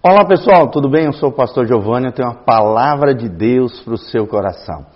Olá pessoal, tudo bem? Eu sou o pastor Giovanni, eu tenho a palavra de Deus para o seu coração.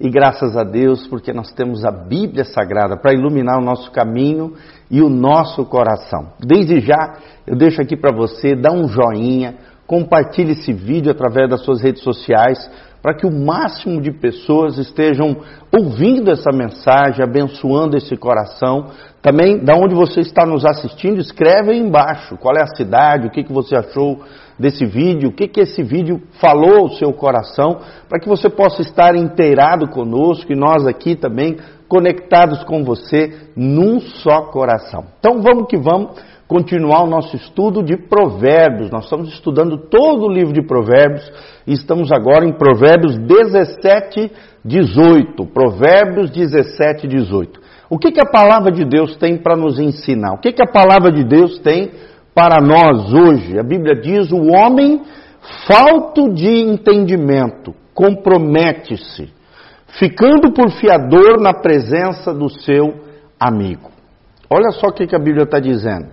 E graças a Deus, porque nós temos a Bíblia Sagrada para iluminar o nosso caminho e o nosso coração. Desde já, eu deixo aqui para você, dá um joinha, compartilhe esse vídeo através das suas redes sociais, para que o máximo de pessoas estejam ouvindo essa mensagem, abençoando esse coração. Também, da onde você está nos assistindo, escreve aí embaixo qual é a cidade, o que você achou desse vídeo, o que esse vídeo falou ao seu coração, para que você possa estar inteirado conosco e nós aqui também conectados com você num só coração. Então vamos que vamos continuar o nosso estudo de Provérbios. Nós estamos estudando todo o livro de Provérbios e estamos agora em Provérbios 17, 18. Provérbios 17, 18. O que a palavra de Deus tem para nos ensinar? O que a palavra de Deus tem para nós hoje? A Bíblia diz: o homem falto de entendimento compromete-se, ficando por fiador na presença do seu amigo. Olha só o que a Bíblia está dizendo.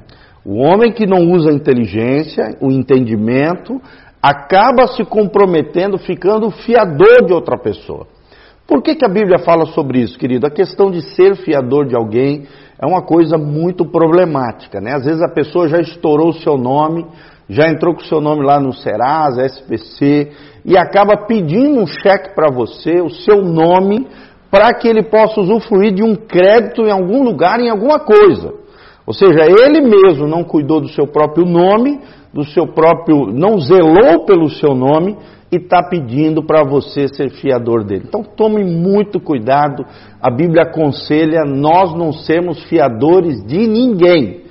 O homem que não usa a inteligência, o entendimento, acaba se comprometendo, ficando fiador de outra pessoa. Por que a Bíblia fala sobre isso, querido? A questão de ser fiador de alguém é uma coisa muito problemática, né? Às vezes a pessoa já estourou o seu nome, já entrou com o seu nome lá no Serasa, SPC, e acaba pedindo um cheque para você, o seu nome, para que ele possa usufruir de um crédito em algum lugar, em alguma coisa. Ou seja, ele mesmo não cuidou do seu próprio nome, não zelou pelo seu nome e está pedindo para você ser fiador dele. Então tome muito cuidado, a Bíblia aconselha nós não sermos fiadores de ninguém.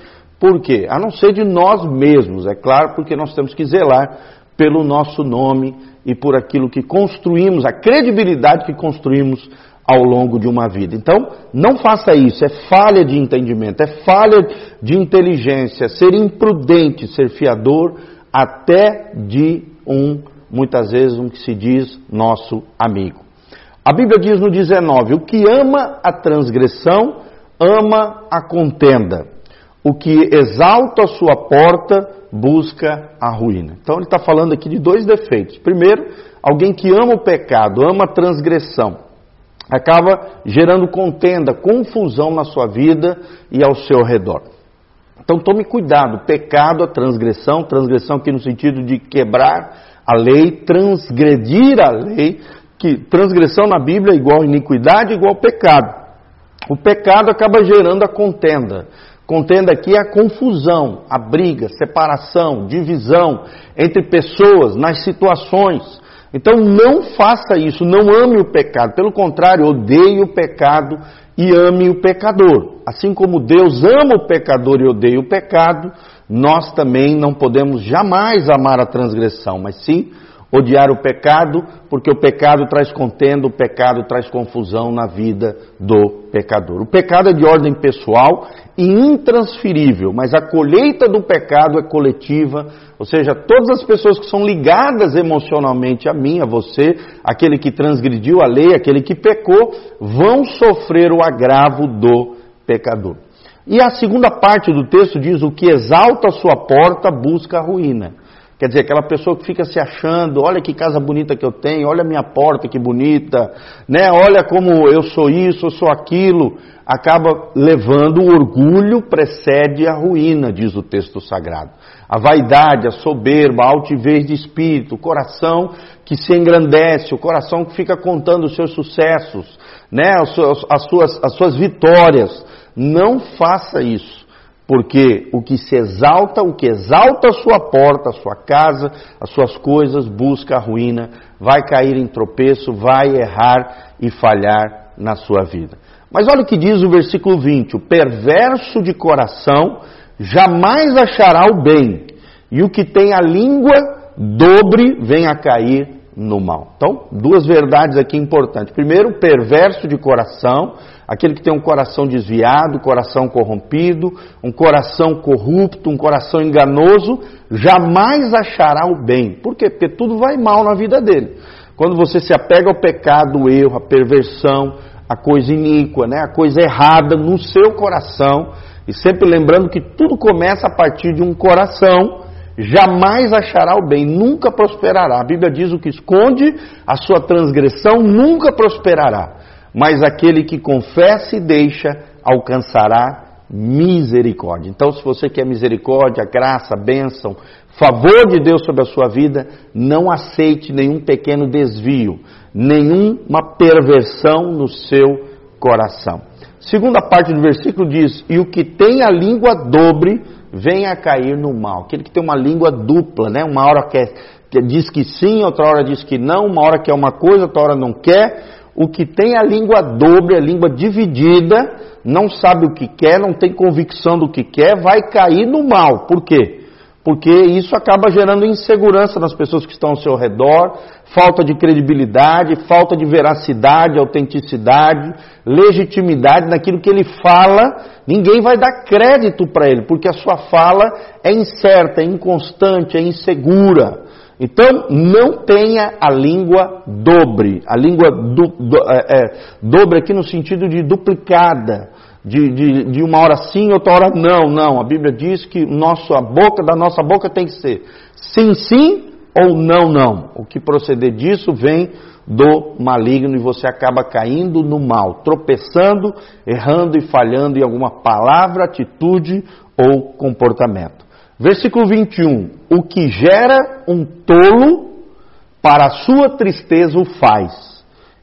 Por quê? A não ser de nós mesmos, é claro, porque nós temos que zelar pelo nosso nome e por aquilo que construímos, a credibilidade que construímos ao longo de uma vida. Então, não faça isso, é falha de entendimento, é falha de inteligência, ser imprudente, ser fiador até de muitas vezes, que se diz nosso amigo. A Bíblia diz no 19: o que ama a transgressão, ama a contenda. O que exalta a sua porta, busca a ruína. Então ele está falando aqui de dois defeitos. Primeiro, alguém que ama o pecado, ama a transgressão, acaba gerando contenda, confusão na sua vida e ao seu redor. Então tome cuidado, pecado, a transgressão aqui no sentido de quebrar a lei, transgredir a lei, que transgressão na Bíblia é igual iniquidade, igual pecado. O pecado acaba gerando a contenda. Contenda aqui é a confusão, a briga, separação, divisão entre pessoas, nas situações. Então não faça isso, não ame o pecado. Pelo contrário, odeie o pecado e ame o pecador. Assim como Deus ama o pecador e odeia o pecado, nós também não podemos jamais amar a transgressão, mas sim odiar o pecado, porque o pecado traz contenda, o pecado traz confusão na vida do pecador. O pecado é de ordem pessoal e intransferível, mas a colheita do pecado é coletiva, ou seja, todas as pessoas que são ligadas emocionalmente a mim, a você, aquele que transgrediu a lei, aquele que pecou, vão sofrer o agravo do pecador. E a segunda parte do texto diz: o que exalta a sua porta busca a ruína. Quer dizer, aquela pessoa que fica se achando, olha que casa bonita que eu tenho, olha a minha porta que bonita, né? Olha como eu sou isso, eu sou aquilo, acaba levando o orgulho, precede a ruína, diz o texto sagrado. A vaidade, a soberba, a altivez de espírito, o coração que se engrandece, o coração que fica contando os seus sucessos, né? As suas vitórias. Não faça isso. Porque o que exalta a sua porta, a sua casa, as suas coisas, busca a ruína, vai cair em tropeço, vai errar e falhar na sua vida. Mas olha o que diz o versículo 20: o perverso de coração jamais achará o bem, e o que tem a língua dobre vem a cair no mal. Então, duas verdades aqui importantes. Primeiro, o perverso de coração, aquele que tem um coração desviado, coração corrompido, um coração corrupto, um coração enganoso, jamais achará o bem. Por quê? Porque tudo vai mal na vida dele. Quando você se apega ao pecado, o erro, a perversão, a coisa iníqua, né? A coisa errada no seu coração, e sempre lembrando que tudo começa a partir de um coração, jamais achará o bem, nunca prosperará. A Bíblia diz: o que esconde a sua transgressão nunca prosperará, mas aquele que confessa e deixa alcançará misericórdia. Então, se você quer misericórdia, graça, bênção, favor de Deus sobre a sua vida, não aceite nenhum pequeno desvio, nenhuma perversão no seu coração. Segunda parte do versículo diz: e o que tem a língua dobre, venha a cair no mal. Aquele que tem uma língua dupla, né? Uma hora que diz que sim, outra hora diz que não, uma hora quer uma coisa, outra hora não quer. O que tem a língua dobre, a língua dividida, não sabe o que quer, não tem convicção do que quer, vai cair no mal. Por quê? Porque isso acaba gerando insegurança nas pessoas que estão ao seu redor, falta de credibilidade, falta de veracidade, autenticidade, legitimidade naquilo que ele fala. Ninguém vai dar crédito para ele, porque a sua fala é incerta, é inconstante, é insegura. Então, não tenha a língua dobre. A língua dobre aqui no sentido de duplicada. De uma hora sim, outra hora não, não. A Bíblia diz que da nossa boca tem que ser sim, sim ou não, não. O que proceder disso vem do maligno e você acaba caindo no mal, tropeçando, errando e falhando em alguma palavra, atitude ou comportamento. Versículo 21. O que gera um tolo, para a sua tristeza o faz,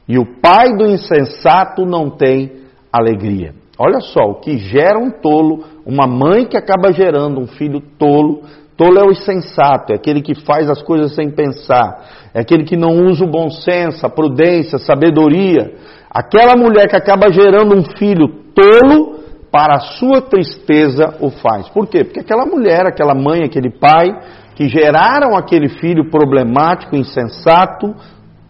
e o pai do insensato não tem alegria. Olha só, o que gera um tolo, uma mãe que acaba gerando um filho tolo. Tolo é o insensato, é aquele que faz as coisas sem pensar, é aquele que não usa o bom senso, a prudência, a sabedoria. Aquela mulher que acaba gerando um filho tolo, para a sua tristeza o faz. Por quê? Porque aquela mulher, aquela mãe, aquele pai, que geraram aquele filho problemático, insensato,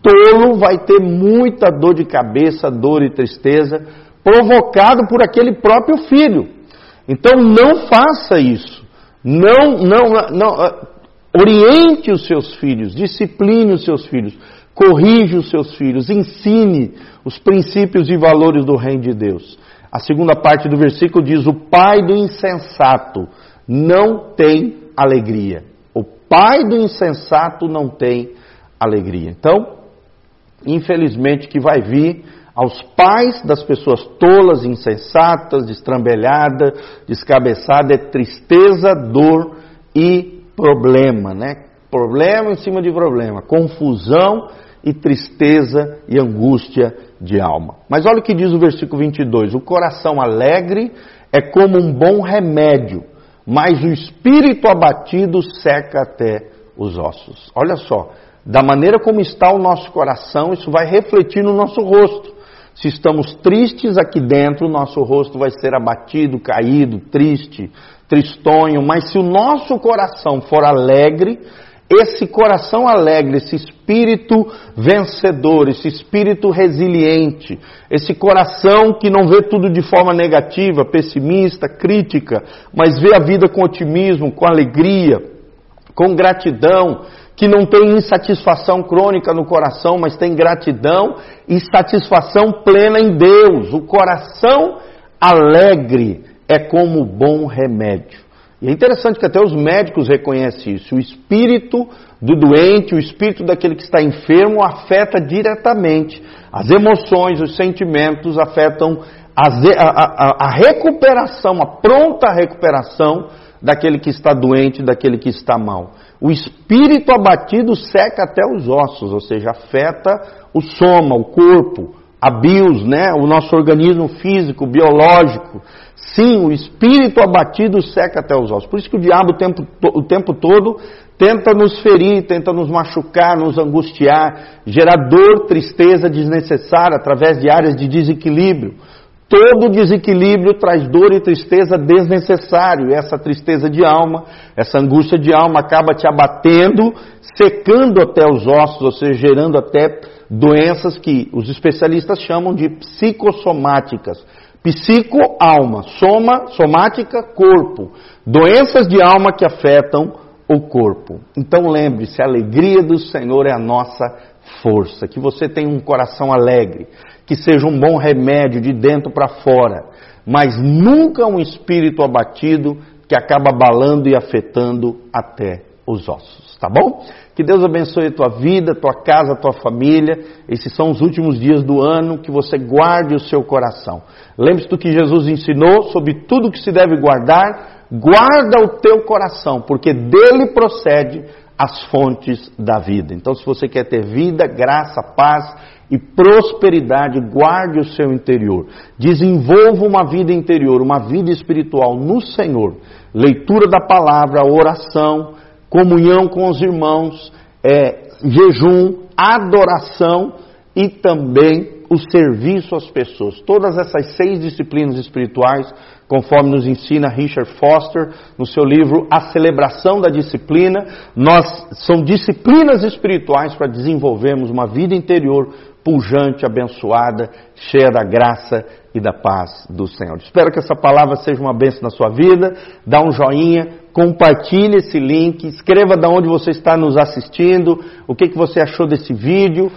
tolo, vai ter muita dor de cabeça, dor e tristeza, provocado por aquele próprio filho. Então não faça isso. Não, oriente os seus filhos, discipline os seus filhos, corrija os seus filhos, ensine os princípios e valores do reino de Deus. A segunda parte do versículo diz: o pai do insensato não tem alegria. O pai do insensato não tem alegria. Então, infelizmente, que vai vir aos pais das pessoas tolas, insensatas, destrambelhadas, descabeçadas, é tristeza, dor e problema, né? Problema em cima de problema, confusão e tristeza e angústia de alma. Mas olha o que diz o versículo 22, o coração alegre é como um bom remédio, mas o espírito abatido seca até os ossos. Olha só, da maneira como está o nosso coração, isso vai refletir no nosso rosto. Se estamos tristes aqui dentro, o nosso rosto vai ser abatido, caído, triste, tristonho. Mas se o nosso coração for alegre, esse coração alegre, esse espírito vencedor, esse espírito resiliente, esse coração que não vê tudo de forma negativa, pessimista, crítica, mas vê a vida com otimismo, com alegria, com gratidão, que não tem insatisfação crônica no coração, mas tem gratidão e satisfação plena em Deus. O coração alegre é como bom remédio. E é interessante que até os médicos reconhecem isso. O espírito do doente, o espírito daquele que está enfermo, afeta diretamente. As emoções, os sentimentos afetam a recuperação, a pronta recuperação daquele que está doente, daquele que está mal. O espírito abatido seca até os ossos, ou seja, afeta o soma, o corpo, a bios, né? O nosso organismo físico, biológico. Sim, o espírito abatido seca até os ossos. Por isso que o diabo o tempo todo tenta nos ferir, tenta nos machucar, nos angustiar, gerar dor, tristeza desnecessária através de áreas de desequilíbrio. Todo desequilíbrio traz dor e tristeza desnecessário. E essa tristeza de alma, essa angústia de alma acaba te abatendo, secando até os ossos, ou seja, gerando até doenças que os especialistas chamam de psicossomáticas. Psico, alma. Soma, somática, corpo. Doenças de alma que afetam o corpo. Então lembre-se, a alegria do Senhor é a nossa força. Que você tenha um coração alegre, que seja um bom remédio de dentro para fora, mas nunca um espírito abatido que acaba abalando e afetando até os ossos, tá bom? Que Deus abençoe a tua vida, a tua casa, a tua família. Esses são os últimos dias do ano, que você guarde o seu coração. Lembre-se do que Jesus ensinou sobre tudo que se deve guardar. Guarda o teu coração, porque dele procede as fontes da vida. Então, se você quer ter vida, graça, paz e prosperidade, guarde o seu interior. Desenvolva uma vida interior, uma vida espiritual no Senhor. Leitura da palavra, oração, comunhão com os irmãos, jejum, adoração e também o serviço às pessoas. Todas essas 6 disciplinas espirituais, conforme nos ensina Richard Foster no seu livro A Celebração da Disciplina, são disciplinas espirituais para desenvolvermos uma vida interior pujante, abençoada, cheia da graça e da paz do Senhor. Espero que essa palavra seja uma bênção na sua vida. Dá um joinha, compartilhe esse link, escreva de onde você está nos assistindo, o que você achou desse vídeo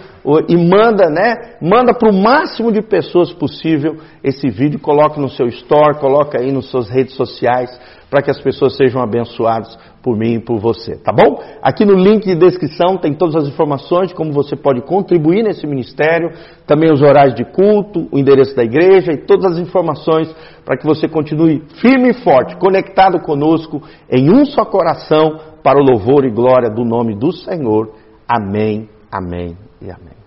e manda para o máximo de pessoas possível esse vídeo, coloque no seu store, coloca aí nas suas redes sociais, para que as pessoas sejam abençoadas por mim e por você, tá bom? Aqui no link de descrição tem todas as informações de como você pode contribuir nesse ministério, também os horários de culto, o endereço da igreja e todas as informações para que você continue firme e forte, conectado conosco, em um só coração, para o louvor e glória do nome do Senhor. Amém, amém e amém.